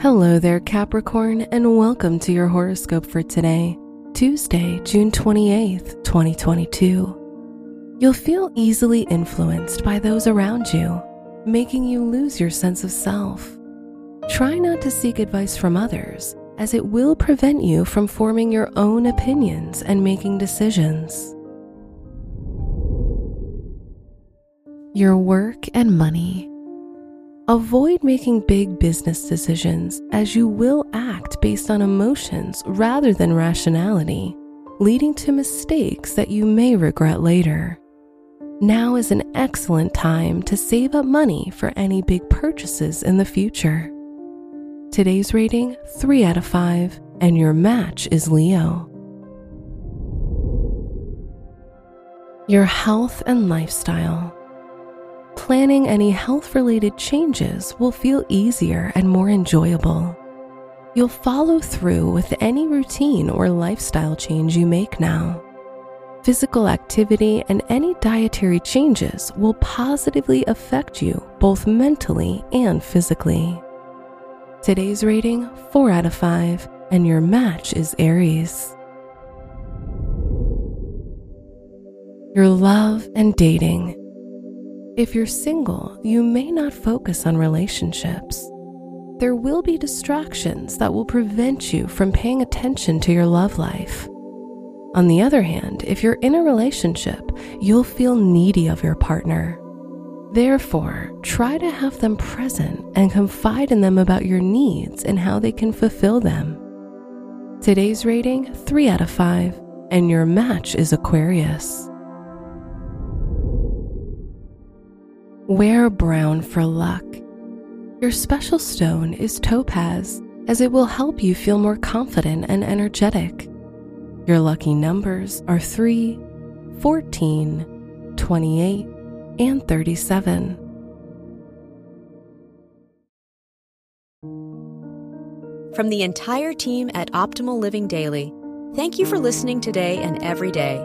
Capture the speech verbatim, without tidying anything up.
Hello there, Capricorn, and welcome to your horoscope for today, Tuesday, June twenty-eighth, twenty twenty-two. You'll feel easily influenced by those around you, making you lose your sense of self. Try not to seek advice from others, as it will prevent you from forming your own opinions and making decisions. Your work and money. Avoid making big business decisions, as you will act based on emotions rather than rationality, leading to mistakes that you may regret later. Now is an excellent time to save up money for any big purchases in the future. Today's rating, three out of five, and your match is Leo. Your health and lifestyle. Planning any health-related changes will feel easier and more enjoyable. You'll follow through with any routine or lifestyle change you make now. Physical activity and any dietary changes will positively affect you both mentally and physically. Today's rating, four out of five, and your match is Aries. Your love and dating. If you're single, you may not focus on relationships. There will be distractions that will prevent you from paying attention to your love life. On the other hand, if you're in a relationship, you'll feel needy of your partner. Therefore, try to have them present and confide in them about your needs and how they can fulfill them. Today's rating, three out of five, and your match is Aquarius. Wear brown for luck. Your special stone is topaz, as it will help you feel more confident and energetic. Your lucky numbers are three, fourteen, twenty-eight, and thirty-seven. From the entire team at Optimal Living Daily, thank you for listening today and every day.